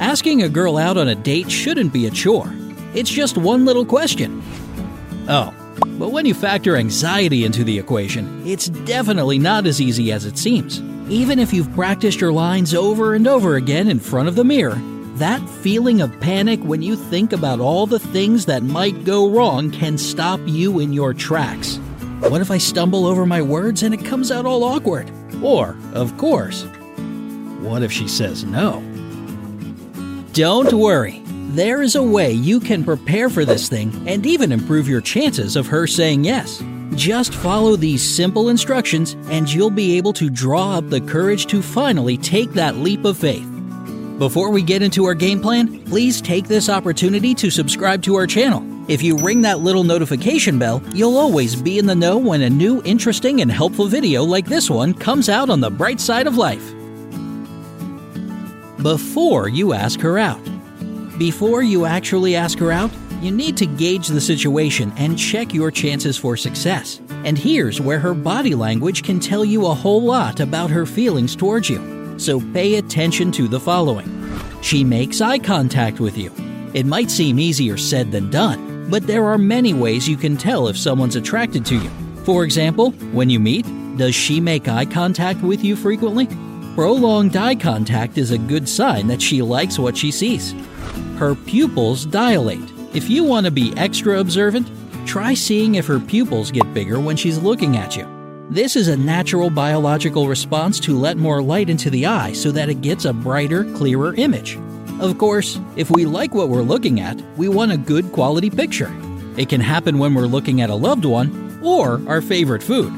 Asking a girl out on a date shouldn't be a chore. It's just one little question. Oh, but when you factor anxiety into the equation, it's definitely not as easy as it seems. Even if you've practiced your lines over and over again in front of the mirror, that feeling of panic when you think about all the things that might go wrong can stop you in your tracks. What if I stumble over my words and it comes out all awkward? Or, of course, what if she says no? Don't worry. There is a way you can prepare for this thing and even improve your chances of her saying yes. Just follow these simple instructions and you'll be able to draw up the courage to finally take that leap of faith. Before we get into our game plan, please take this opportunity to subscribe to our channel. If you ring that little notification bell, you'll always be in the know when a new interesting and helpful video like this one comes out on the bright side of life. Before you ask her out. Before you actually ask her out, you need to gauge the situation and check your chances for success. And here's where her body language can tell you a whole lot about her feelings towards you. So pay attention to the following. She makes eye contact with you. It might seem easier said than done, but there are many ways you can tell if someone's attracted to you. For example, when you meet, does she make eye contact with you frequently? Prolonged eye contact is a good sign that she likes what she sees. Her pupils dilate. If you want to be extra observant, try seeing if her pupils get bigger when she's looking at you. This is a natural biological response to let more light into the eye so that it gets a brighter, clearer image. Of course, if we like what we're looking at, we want a good quality picture. It can happen when we're looking at a loved one or our favorite food.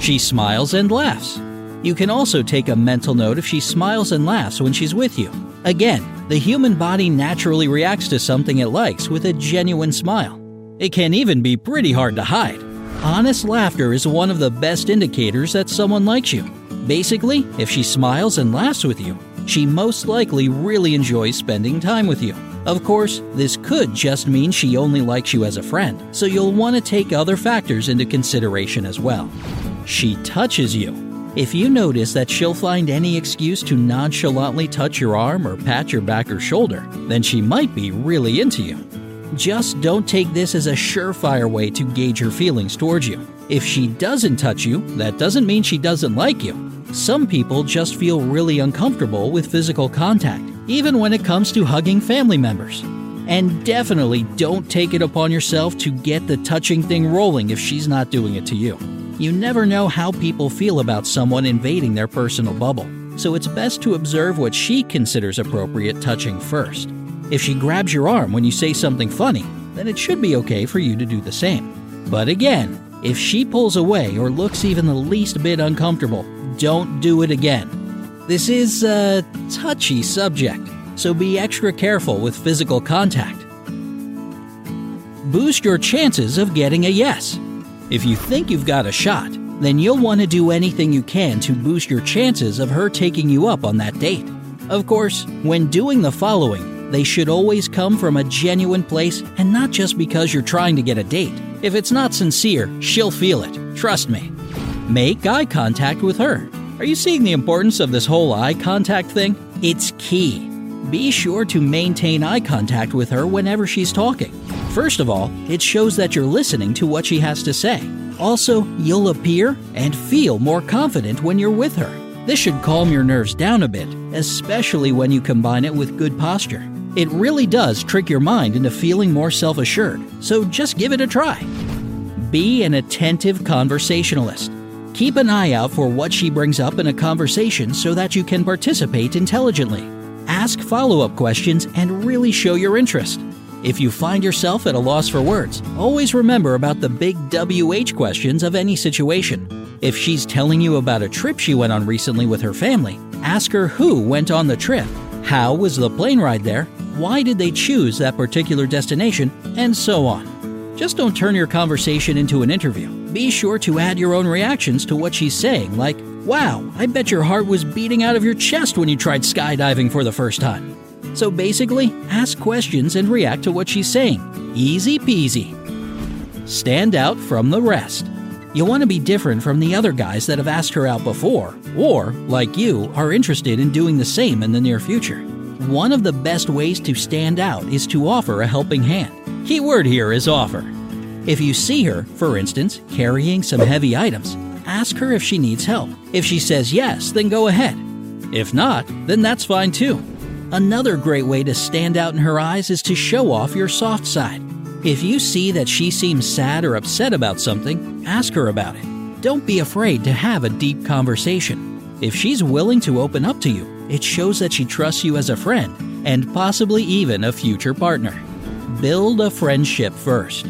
She smiles and laughs. You can also take a mental note if she smiles and laughs when she's with you. Again, the human body naturally reacts to something it likes with a genuine smile. It can even be pretty hard to hide. Honest laughter is one of the best indicators that someone likes you. Basically, if she smiles and laughs with you, she most likely really enjoys spending time with you. Of course, this could just mean she only likes you as a friend, so you'll want to take other factors into consideration as well. She touches you. If you notice that she'll find any excuse to nonchalantly touch your arm or pat your back or shoulder, then she might be really into you. Just don't take this as a surefire way to gauge her feelings towards you. If she doesn't touch you, that doesn't mean she doesn't like you. Some people just feel really uncomfortable with physical contact, even when it comes to hugging family members. And definitely don't take it upon yourself to get the touching thing rolling if she's not doing it to you. You never know how people feel about someone invading their personal bubble, so it's best to observe what she considers appropriate touching first. If she grabs your arm when you say something funny, then it should be okay for you to do the same. But again, if she pulls away or looks even the least bit uncomfortable, don't do it again. This is a touchy subject, so be extra careful with physical contact. Boost your chances of getting a yes. If you think you've got a shot, then you'll want to do anything you can to boost your chances of her taking you up on that date. Of course, when doing the following, they should always come from a genuine place and not just because you're trying to get a date. If it's not sincere, she'll feel it. Trust me. Make eye contact with her. Are you seeing the importance of this whole eye contact thing? It's key. Be sure to maintain eye contact with her whenever she's talking. First of all, it shows that you're listening to what she has to say. Also, you'll appear and feel more confident when you're with her. This should calm your nerves down a bit, especially when you combine it with good posture. It really does trick your mind into feeling more self-assured, so just give it a try. Be an attentive conversationalist. Keep an eye out for what she brings up in a conversation so that you can participate intelligently. Ask follow-up questions and really show your interest. If you find yourself at a loss for words, always remember about the big WH questions of any situation. If she's telling you about a trip she went on recently with her family, ask her who went on the trip, How was the plane ride there? Why did they choose that particular destination? And so on. Just don't turn your conversation into an interview. Be sure to add your own reactions to what she's saying, like, wow, I bet your heart was beating out of your chest when you tried skydiving for the first time. So basically, ask questions and react to what she's saying. Easy peasy. Stand out from the rest. You want to be different from the other guys that have asked her out before, or, like you, are interested in doing the same in the near future. One of the best ways to stand out is to offer a helping hand. Key word here is offer. If you see her, for instance, carrying some heavy items, ask her if she needs help. If she says yes, then go ahead. If not, then that's fine too. Another great way to stand out in her eyes is to show off your soft side. If you see that she seems sad or upset about something, ask her about it. Don't be afraid to have a deep conversation. If she's willing to open up to you, it shows that she trusts you as a friend and possibly even a future partner. Build a friendship first.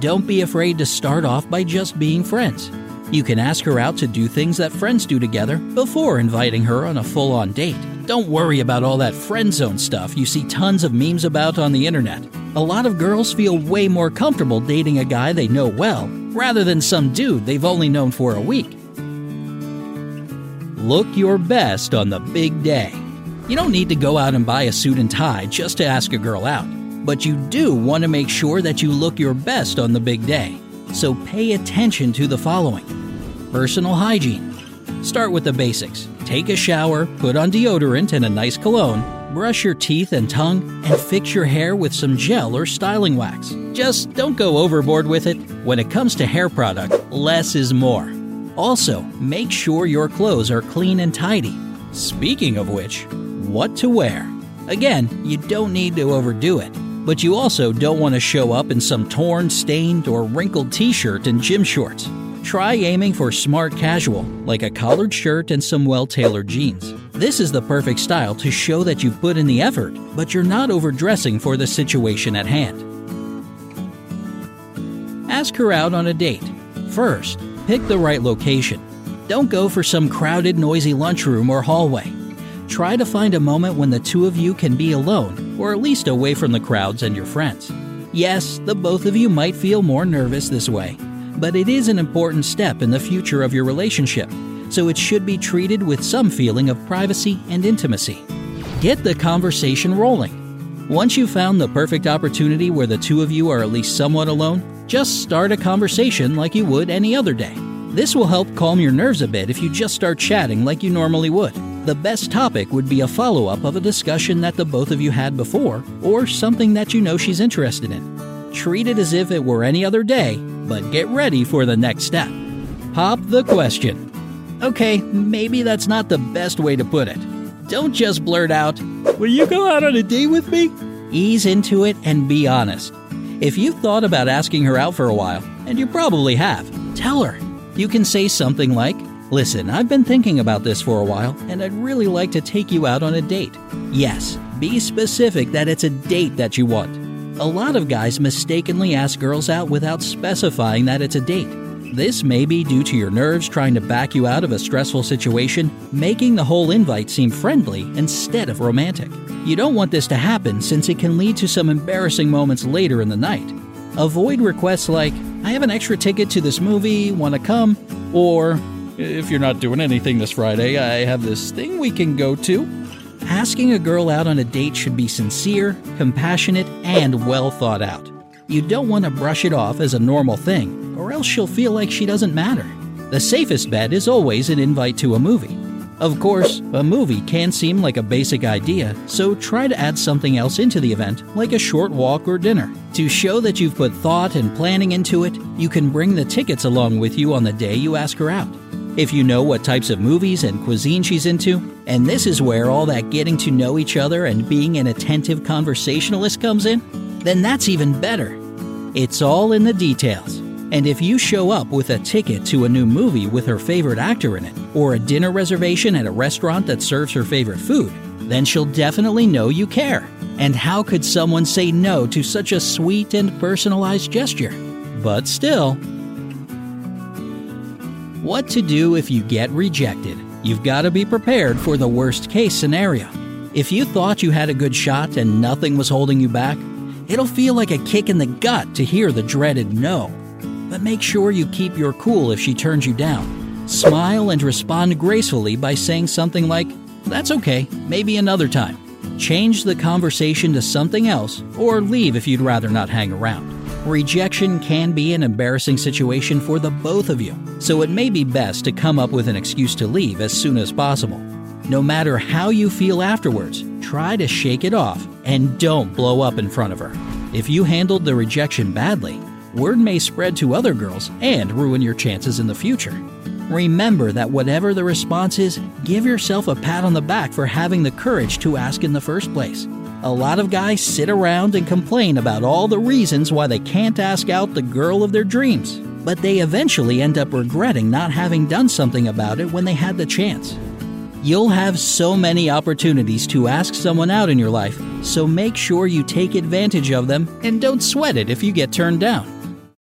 Don't be afraid to start off by just being friends. You can ask her out to do things that friends do together before inviting her on a full-on date. Don't worry about all that friend zone stuff you see tons of memes about on the internet. A lot of girls feel way more comfortable dating a guy they know well rather than some dude they've only known for a week. Look your best on the big day. You don't need to go out and buy a suit and tie just to ask a girl out, but you do want to make sure that you look your best on the big day. So pay attention to the following. Personal hygiene. Start with the basics. Take a shower, put on deodorant and a nice cologne, brush your teeth and tongue, and fix your hair with some gel or styling wax. Just don't go overboard with it. When it comes to hair product, less is more. Also, make sure your clothes are clean and tidy. Speaking of which, what to wear. Again, you don't need to overdo it, but you also don't want to show up in some torn, stained, or wrinkled t-shirt and gym shorts. Try aiming for smart casual, like a collared shirt and some well-tailored jeans. This is the perfect style to show that you put in the effort, but you're not overdressing for the situation at hand. Ask her out on a date. First, pick the right location. Don't go for some crowded, noisy lunchroom or hallway. Try to find a moment when the two of you can be alone, or at least away from the crowds and your friends. Yes, the both of you might feel more nervous this way, but it is an important step in the future of your relationship, so it should be treated with some feeling of privacy and intimacy. Get the conversation rolling. Once you've found the perfect opportunity where the two of you are at least somewhat alone, just start a conversation like you would any other day. This will help calm your nerves a bit if you just start chatting like you normally would. The best topic would be a follow-up of a discussion that the both of you had before, or something that you know she's interested in. Treat it as if it were any other day, but get ready for the next step. Pop the question. Okay, maybe that's not the best way to put it. Don't just blurt out, "Will you go out on a date with me?" Ease into it and be honest. If you've thought about asking her out for a while, and you probably have, tell her. You can say something like, "Listen, I've been thinking about this for a while, and I'd really like to take you out on a date." Yes, be specific that it's a date that you want. A lot of guys mistakenly ask girls out without specifying that it's a date. This may be due to your nerves trying to back you out of a stressful situation, making the whole invite seem friendly instead of romantic. You don't want this to happen since it can lead to some embarrassing moments later in the night. Avoid requests like, "I have an extra ticket to this movie, want to come?" or, "If you're not doing anything this Friday, I have this thing we can go to." Asking a girl out on a date should be sincere, compassionate, and well thought out. You don't want to brush it off as a normal thing, or else she'll feel like she doesn't matter. The safest bet is always an invite to a movie. Of course, a movie can seem like a basic idea, so try to add something else into the event, like a short walk or dinner. To show that you've put thought and planning into it, you can bring the tickets along with you on the day you ask her out. If you know what types of movies and cuisine she's into, and this is where all that getting to know each other and being an attentive conversationalist comes in, then that's even better. It's all in the details. And if you show up with a ticket to a new movie with her favorite actor in it, or a dinner reservation at a restaurant that serves her favorite food, then she'll definitely know you care. And how could someone say no to such a sweet and personalized gesture? But still... What to do if you get rejected. You've got to be prepared for the worst case scenario. If you thought you had a good shot and nothing was holding you back, it'll feel like a kick in the gut to hear the dreaded no. But make sure you keep your cool if she turns you down. Smile and respond gracefully by saying something like, "That's okay, maybe another time." Change the conversation to something else, or leave if you'd rather not hang around. Rejection can be an embarrassing situation for the both of you, so it may be best to come up with an excuse to leave as soon as possible. No matter how you feel afterwards, try to shake it off and don't blow up in front of her. If you handled the rejection badly, word may spread to other girls and ruin your chances in the future. Remember that whatever the response is, give yourself a pat on the back for having the courage to ask in the first place. A lot of guys sit around and complain about all the reasons why they can't ask out the girl of their dreams, but they eventually end up regretting not having done something about it when they had the chance. You'll have so many opportunities to ask someone out in your life, so make sure you take advantage of them and don't sweat it if you get turned down.